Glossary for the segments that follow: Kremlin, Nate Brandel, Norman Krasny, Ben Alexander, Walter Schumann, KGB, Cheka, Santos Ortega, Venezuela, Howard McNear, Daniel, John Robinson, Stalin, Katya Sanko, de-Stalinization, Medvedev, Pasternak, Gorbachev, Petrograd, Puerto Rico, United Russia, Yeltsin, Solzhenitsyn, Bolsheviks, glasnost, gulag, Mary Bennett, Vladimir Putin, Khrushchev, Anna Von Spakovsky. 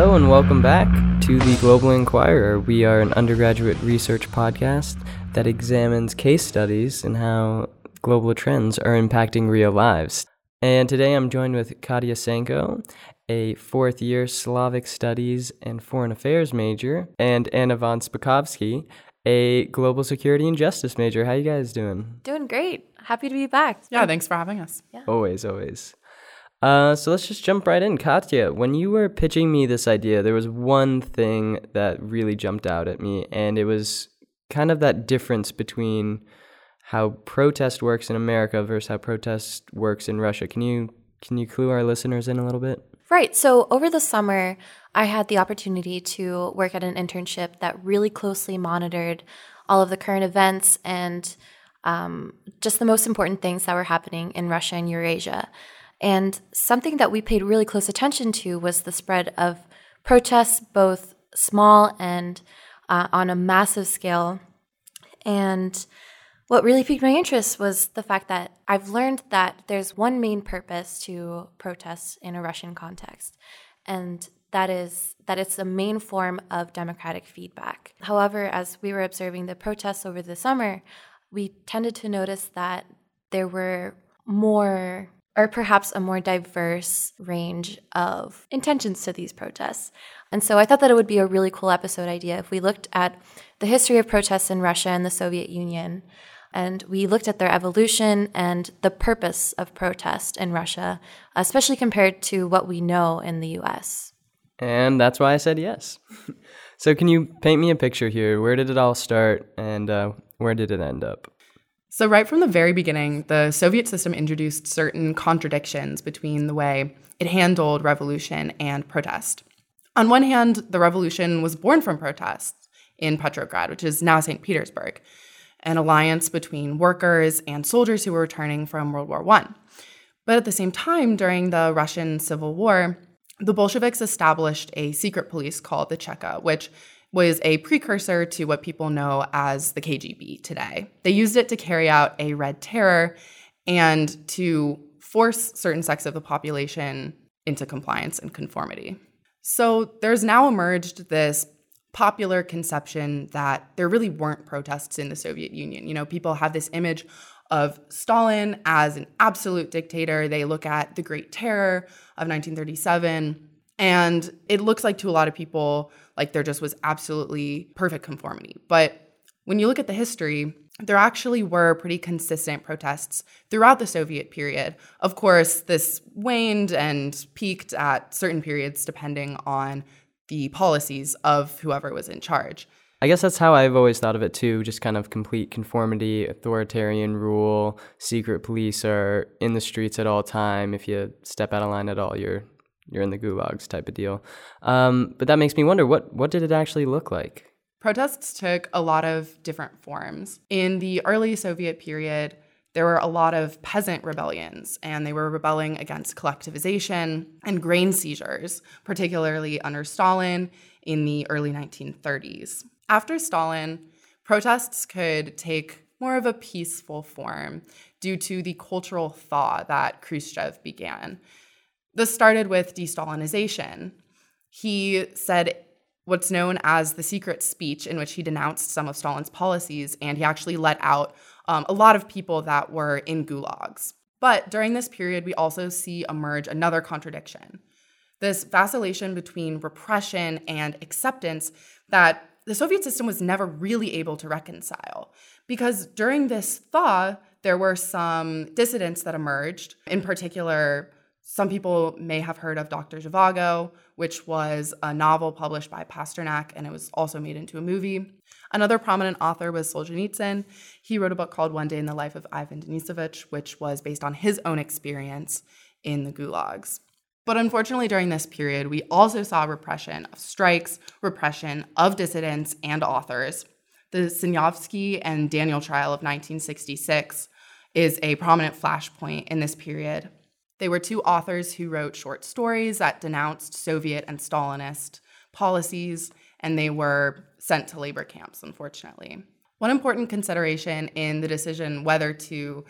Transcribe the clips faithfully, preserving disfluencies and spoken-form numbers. Hello and welcome back to the Global Inquirer. We are an undergraduate research podcast that examines case studies and how global trends are impacting real lives. And today I'm joined with Katya Sanko, a fourth-year Slavic Studies and Foreign Affairs major, and Anna Von Spakovsky, a global security and justice major. How you guys doing? Doing great. Happy to be back. Yeah, thanks for having us. Yeah. Always, always. Uh, so let's just jump right in. Katya, when you were pitching me this idea, there was one thing that really jumped out at me, and it was kind of that difference between how protest works in America versus how protest works in Russia. Can you can you clue our listeners in a little bit? Right. So over the summer, I had the opportunity to work at an internship that really closely monitored all of the current events and um, just the most important things that were happening in Russia and Eurasia. And something that we paid really close attention to was the spread of protests, both small and uh, on a massive scale. And what really piqued my interest was the fact that I've learned that there's one main purpose to protests in a Russian context, and that is that it's a main form of democratic feedback. However, as we were observing the protests over the summer, we tended to notice that there were more, or perhaps a more diverse range of intentions to these protests. And so I thought that it would be a really cool episode idea if we looked at the history of protests in Russia and the Soviet Union, and we looked at their evolution and the purpose of protest in Russia, especially compared to what we know in the U S. And that's why I said yes. So can you paint me a picture here? Where did it all start, and uh, where did it end up? So right from the very beginning, the Soviet system introduced certain contradictions between the way it handled revolution and protest. On one hand, the revolution was born from protests in Petrograd, which is now Saint Petersburg, an alliance between workers and soldiers who were returning from World War One. But at the same time, during the Russian Civil War, the Bolsheviks established a secret police called the Cheka, which was a precursor to what people know as the K G B today. They used it to carry out a Red Terror and to force certain sects of the population into compliance and conformity. So there's now emerged this popular conception that there really weren't protests in the Soviet Union. You know, people have this image of Stalin as an absolute dictator. They look at the Great Terror of nineteen thirty-seven, and it looks like to a lot of people like there just was absolutely perfect conformity. But when you look at the history, there actually were pretty consistent protests throughout the Soviet period. Of course, this waned and peaked at certain periods depending on the policies of whoever was in charge. I guess that's how I've always thought of it too, just kind of complete conformity, authoritarian rule, secret police are in the streets at all time. If you step out of line at all, you're You're in the gulags type of deal. Um, but that makes me wonder, what, what did it actually look like? Protests took a lot of different forms. In the early Soviet period, there were a lot of peasant rebellions, and they were rebelling against collectivization and grain seizures, particularly under Stalin in the early nineteen thirties. After Stalin, protests could take more of a peaceful form due to the cultural thaw that Khrushchev began. This started with de-Stalinization. He said what's known as the secret speech, in which he denounced some of Stalin's policies, and he actually let out um, a lot of people that were in gulags. But during this period, we also see emerge another contradiction, this vacillation between repression and acceptance that the Soviet system was never really able to reconcile. Because during this thaw, there were some dissidents that emerged, in particular, some people may have heard of Doctor Zhivago, which was a novel published by Pasternak, and it was also made into a movie. Another prominent author was Solzhenitsyn. He wrote a book called One Day in the Life of Ivan Denisovich, which was based on his own experience in the gulags. But unfortunately, during this period, we also saw repression of strikes, repression of dissidents and authors. The Sinyavsky and Daniel trial of nineteen sixty-six is a prominent flashpoint in this period. They were two authors who wrote short stories that denounced Soviet and Stalinist policies, and they were sent to labor camps, unfortunately. One important consideration in the decision whether to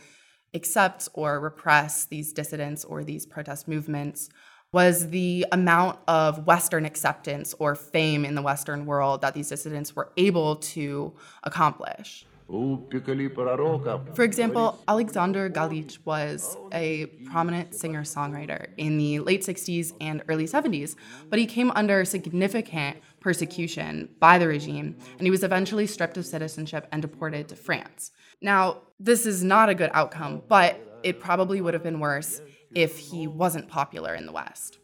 accept or repress these dissidents or these protest movements was the amount of Western acceptance or fame in the Western world that these dissidents were able to accomplish. For example, Alexander Galich was a prominent singer-songwriter in the late sixties and early seventies, but he came under significant persecution by the regime, and he was eventually stripped of citizenship and deported to France. Now, this is not a good outcome, but it probably would have been worse if he wasn't popular in the West.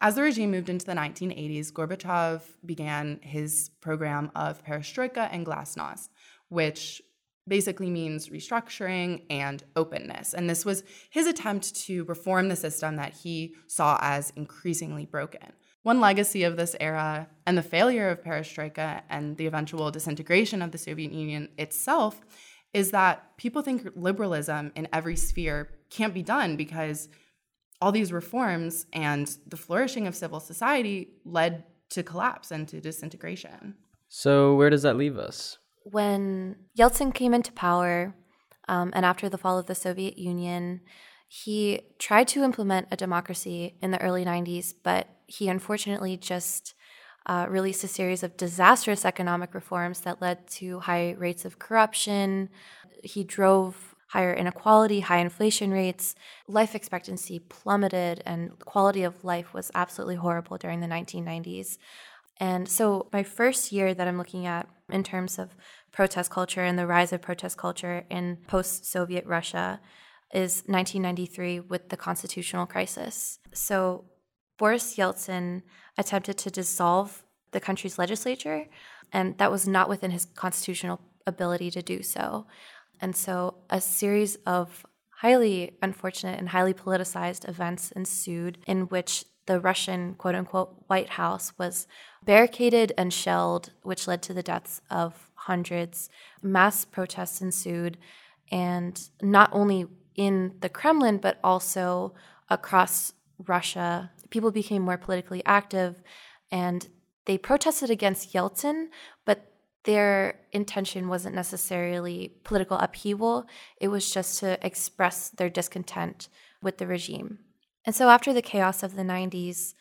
As the regime moved into the nineteen eighties, Gorbachev began his program of perestroika and glasnost, which basically means restructuring and openness. And this was his attempt to reform the system that he saw as increasingly broken. One legacy of this era and the failure of perestroika and the eventual disintegration of the Soviet Union itself is that people think liberalism in every sphere can't be done because all these reforms and the flourishing of civil society led to collapse and to disintegration. So where does that leave us? When Yeltsin came into power, um, and after the fall of the Soviet Union, he tried to implement a democracy in the early nineties, but he unfortunately just uh, released a series of disastrous economic reforms that led to high rates of corruption. He drove higher inequality, high inflation rates, life expectancy plummeted, and quality of life was absolutely horrible during the nineteen nineties. And so my first year that I'm looking at in terms of protest culture and the rise of protest culture in post-Soviet Russia is nineteen ninety-three with the constitutional crisis. So Boris Yeltsin attempted to dissolve the country's legislature, and that was not within his constitutional ability to do so. And so a series of highly unfortunate and highly politicized events ensued in which the Russian, quote-unquote, White House was barricaded and shelled, which led to the deaths of hundreds. Mass protests ensued, and not only in the Kremlin, but also across Russia. People became more politically active, and they protested against Yeltsin, but their intention wasn't necessarily political upheaval. It was just to express their discontent with the regime. And so after the chaos of the nineties,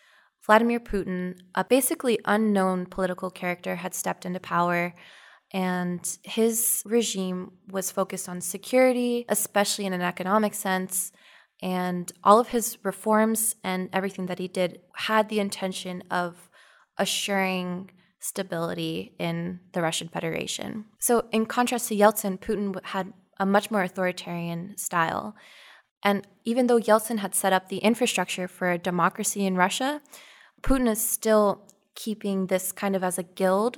Vladimir Putin, a basically unknown political character, had stepped into power, and his regime was focused on security, especially in an economic sense, and all of his reforms and everything that he did had the intention of assuring stability in the Russian Federation. So in contrast to Yeltsin, Putin had a much more authoritarian style. And even though Yeltsin had set up the infrastructure for a democracy in Russia, Putin is still keeping this kind of as a guild,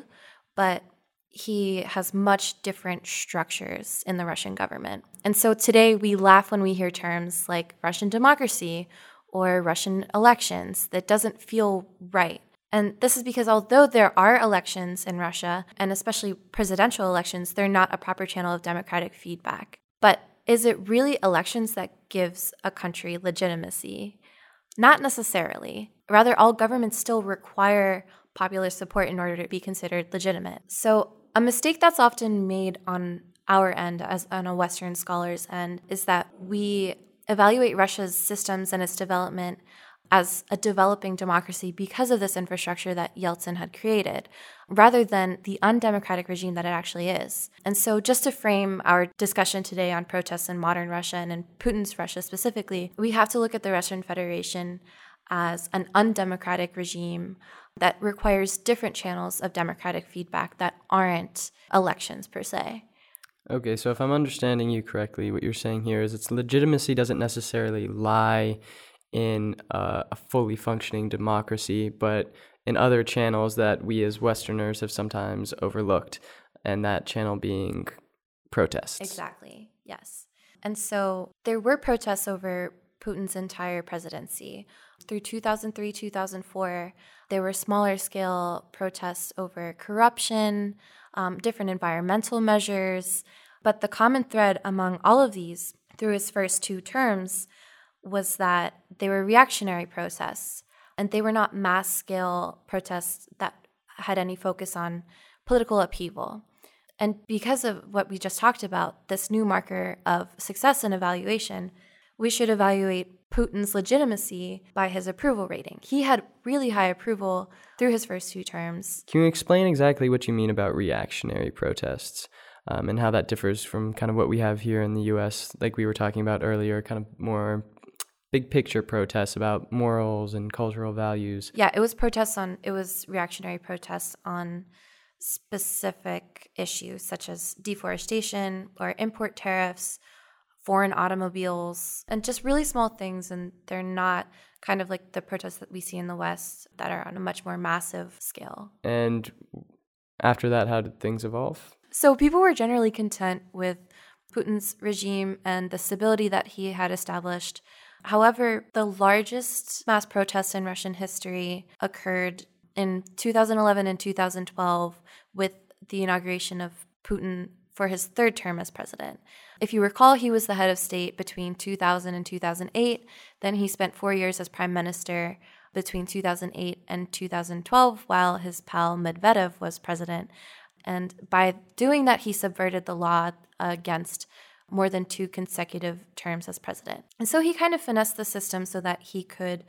but he has much different structures in the Russian government. And so today we laugh when we hear terms like Russian democracy or Russian elections. That doesn't feel right. And this is because although there are elections in Russia, and especially presidential elections, they're not a proper channel of democratic feedback. But is it really elections that gives a country legitimacy? Not necessarily. Rather, all governments still require popular support in order to be considered legitimate. So a mistake that's often made on our end, as on a Western scholar's end, is that we evaluate Russia's systems and its development as a developing democracy because of this infrastructure that Yeltsin had created, rather than the undemocratic regime that it actually is. And so just to frame our discussion today on protests in modern Russia and in Putin's Russia specifically, we have to look at the Russian Federation as an undemocratic regime that requires different channels of democratic feedback that aren't elections per se. Okay, so if I'm understanding you correctly, what you're saying here is its legitimacy doesn't necessarily lie in uh, a fully functioning democracy, but in other channels that we as Westerners have sometimes overlooked, and that channel being protests. Exactly, yes. And so there were protests over Putin's entire presidency. Through two thousand three, two thousand four, there were smaller scale protests over corruption, um, different environmental measures, but the common thread among all of these through his first two terms was that they were reactionary protests, and they were not mass-scale protests that had any focus on political upheaval. And because of what we just talked about, this new marker of success and evaluation, we should evaluate Putin's legitimacy by his approval rating. He had really high approval through his first two terms. Can you explain exactly what you mean about reactionary protests um, and how that differs from kind of what we have here in the U S, like we were talking about earlier, kind of more big picture protests about morals and cultural values? Yeah, it was protests on, it was reactionary protests on specific issues such as deforestation or import tariffs, foreign automobiles, and just really small things. And they're not kind of like the protests that we see in the West that are on a much more massive scale. And after that, how did things evolve? So people were generally content with Putin's regime and the stability that he had established. However, the largest mass protests in Russian history occurred in two thousand eleven and two thousand twelve with the inauguration of Putin for his third term as president. If you recall, he was the head of state between two thousand and two thousand eight. Then he spent four years as prime minister between two thousand eight and two thousand twelve while his pal Medvedev was president. And by doing that, he subverted the law against more than two consecutive terms as president. And so he kind of finessed the system so that he could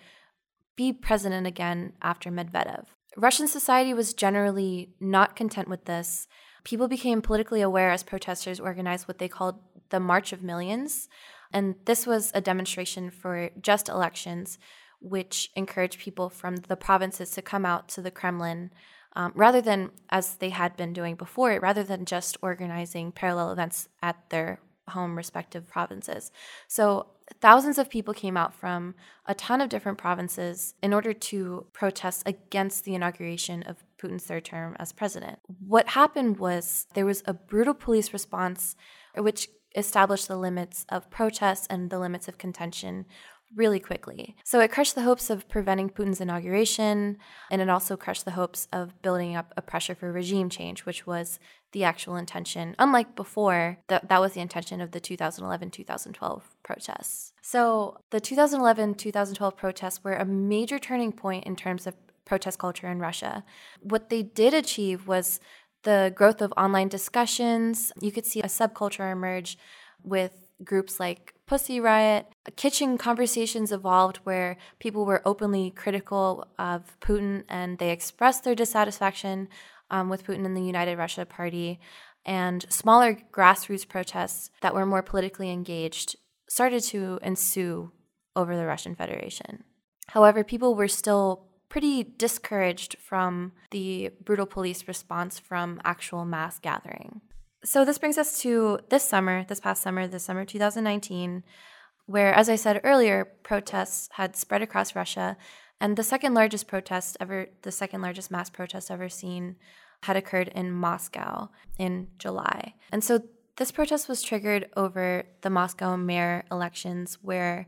be president again after Medvedev. Russian society was generally not content with this. People became politically aware as protesters organized what they called the March of Millions. And this was a demonstration for just elections, which encouraged people from the provinces to come out to the Kremlin, um, rather than, as they had been doing before, rather than just organizing parallel events at their home respective provinces. So thousands of people came out from a ton of different provinces in order to protest against the inauguration of Putin's third term as president. What happened was there was a brutal police response, which established the limits of protests and the limits of contention really quickly. So it crushed the hopes of preventing Putin's inauguration, and it also crushed the hopes of building up a pressure for regime change, which was the actual intention. Unlike before, that that was the intention of the two thousand eleven two thousand twelve protests. So the two thousand eleven two thousand twelve protests were a major turning point in terms of protest culture in Russia. What they did achieve was the growth of online discussions. You could see a subculture emerge with groups like Pussy Riot. Kitchen conversations evolved where people were openly critical of Putin and they expressed their dissatisfaction um, with Putin and the United Russia Party. And smaller grassroots protests that were more politically engaged started to ensue over the Russian Federation. However, people were still pretty discouraged from the brutal police response from actual mass gathering. So this brings us to this summer, this past summer, this summer two thousand nineteen, where, as I said earlier, protests had spread across Russia, and the second largest protest ever, the second largest mass protest ever seen had occurred in Moscow in July. And so this protest was triggered over the Moscow mayor elections, where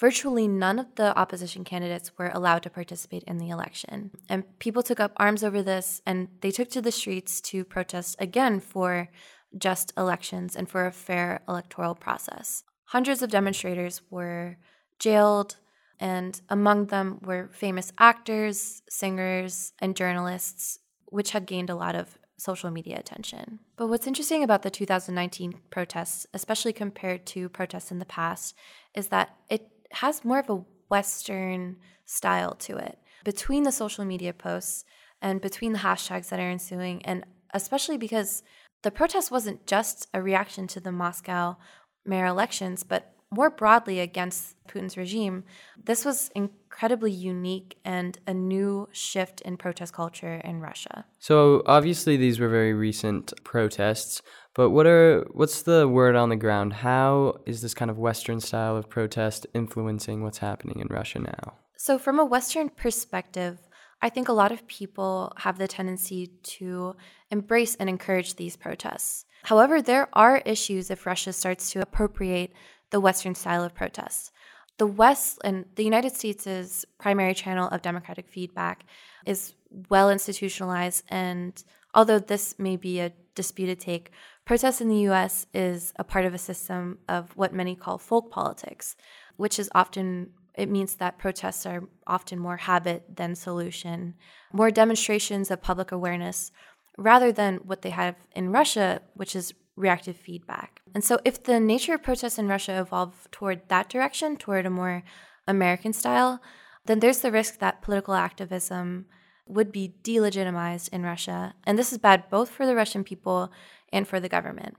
virtually none of the opposition candidates were allowed to participate in the election. And people took up arms over this, and they took to the streets to protest again for just elections and for a fair electoral process. Hundreds of demonstrators were jailed, and among them were famous actors, singers, and journalists, which had gained a lot of social media attention. But what's interesting about the two thousand nineteen protests, especially compared to protests in the past, is that it has more of a Western style to it. Between the social media posts and between the hashtags that are ensuing, and especially because the protest wasn't just a reaction to the Moscow mayor elections, but more broadly against Putin's regime, this was incredibly unique and a new shift in protest culture in Russia. So obviously these were very recent protests, but what are what's the word on the ground? How is this kind of Western style of protest influencing what's happening in Russia now? So from a Western perspective, I think a lot of people have the tendency to embrace and encourage these protests. However, there are issues if Russia starts to appropriate the Western style of protests. The West and the United States' primary channel of democratic feedback is well institutionalized, and although this may be a disputed take, protest in the U S is a part of a system of what many call folk politics, which is often, it means that protests are often more habit than solution, more demonstrations of public awareness, rather than what they have in Russia, which is reactive feedback. And so if the nature of protests in Russia evolve toward that direction, toward a more American style, then there's the risk that political activism would be delegitimized in Russia. And this is bad both for the Russian people and for the government.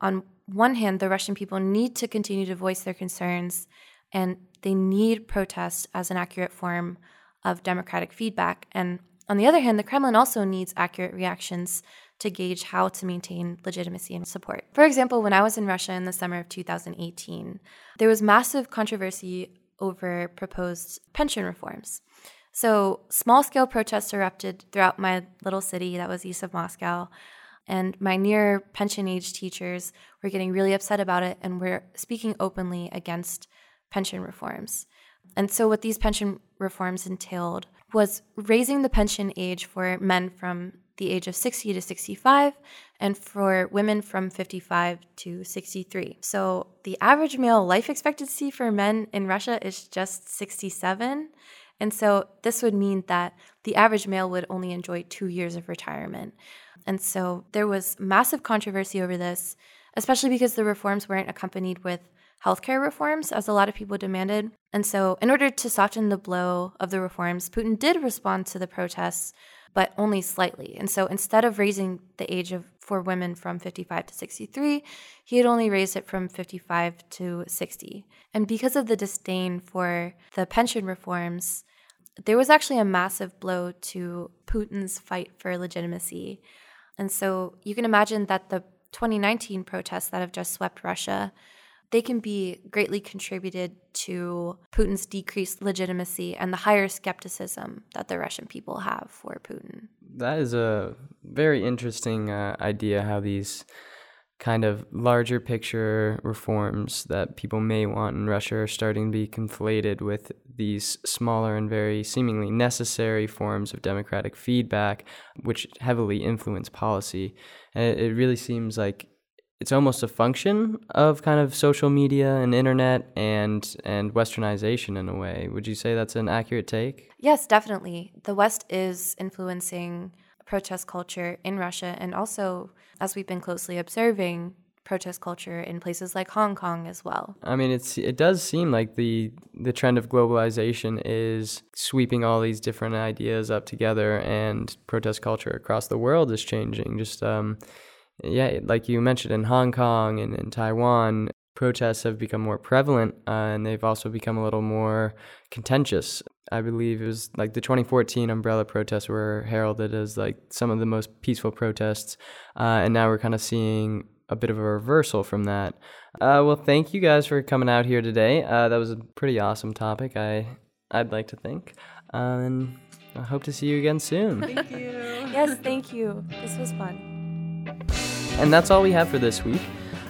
On one hand, the Russian people need to continue to voice their concerns, and they need protests as an accurate form of democratic feedback. And on the other hand, the Kremlin also needs accurate reactions to gauge how to maintain legitimacy and support. For example, when I was in Russia in the summer of two thousand eighteen, there was massive controversy over proposed pension reforms. So small-scale protests erupted throughout my little city that was east of Moscow, and my near pension-age teachers were getting really upset about it and were speaking openly against pension reforms. And so what these pension reforms entailed was raising the pension age for men from the age of sixty to sixty-five and for women from fifty-five to sixty-three. So the average male life expectancy for men in Russia is just sixty-seven. And so this would mean that the average male would only enjoy two years of retirement. And so there was massive controversy over this, especially because the reforms weren't accompanied with healthcare reforms, as a lot of people demanded. And so in order to soften the blow of the reforms, Putin did respond to the protests, but only slightly. And so instead of raising the age of for women from fifty-five to sixty-three, he had only raised it from fifty-five to sixty. And because of the disdain for the pension reforms, there was actually a massive blow to Putin's fight for legitimacy. And so you can imagine that the twenty nineteen protests that have just swept Russia, they can be greatly contributed to Putin's decreased legitimacy and the higher skepticism that the Russian people have for Putin. That is a very interesting uh, idea, how these kind of larger picture reforms that people may want in Russia are starting to be conflated with these smaller and very seemingly necessary forms of democratic feedback, which heavily influence policy. And it really seems like it's almost a function of kind of social media and internet and and westernization in a way. Would you say that's an accurate take? Yes, definitely. The West is influencing protest culture in Russia, and also, as we've been closely observing, protest culture in places like Hong Kong as well. I mean, it's it does seem like the the trend of globalization is sweeping all these different ideas up together, and protest culture across the world is changing. Just um Yeah, like you mentioned, in Hong Kong and in Taiwan, protests have become more prevalent, uh, and they've also become a little more contentious. I believe it was like the twenty fourteen umbrella protests were heralded as like some of the most peaceful protests, uh, and now we're kind of seeing a bit of a reversal from that. Uh, well, thank you guys for coming out here today. Uh, that was a pretty awesome topic, I, I'd like to think. Um, I hope to see you again soon. Thank you. Yes, thank you. This was fun. And that's all we have for this week.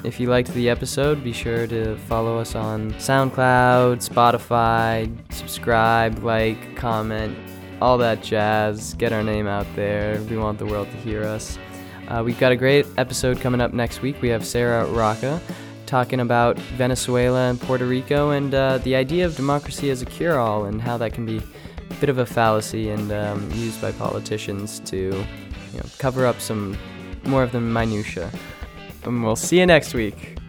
If you liked the episode, be sure to follow us on SoundCloud, Spotify, subscribe, like, comment, all that jazz. Get our name out there. We want the world to hear us. Uh, we've got a great episode coming up next week. We have Sarah Rocca talking about Venezuela and Puerto Rico and uh, the idea of democracy as a cure-all and how that can be a bit of a fallacy and um, used by politicians to, you know, cover up some more of the minutiae. And we'll see you next week.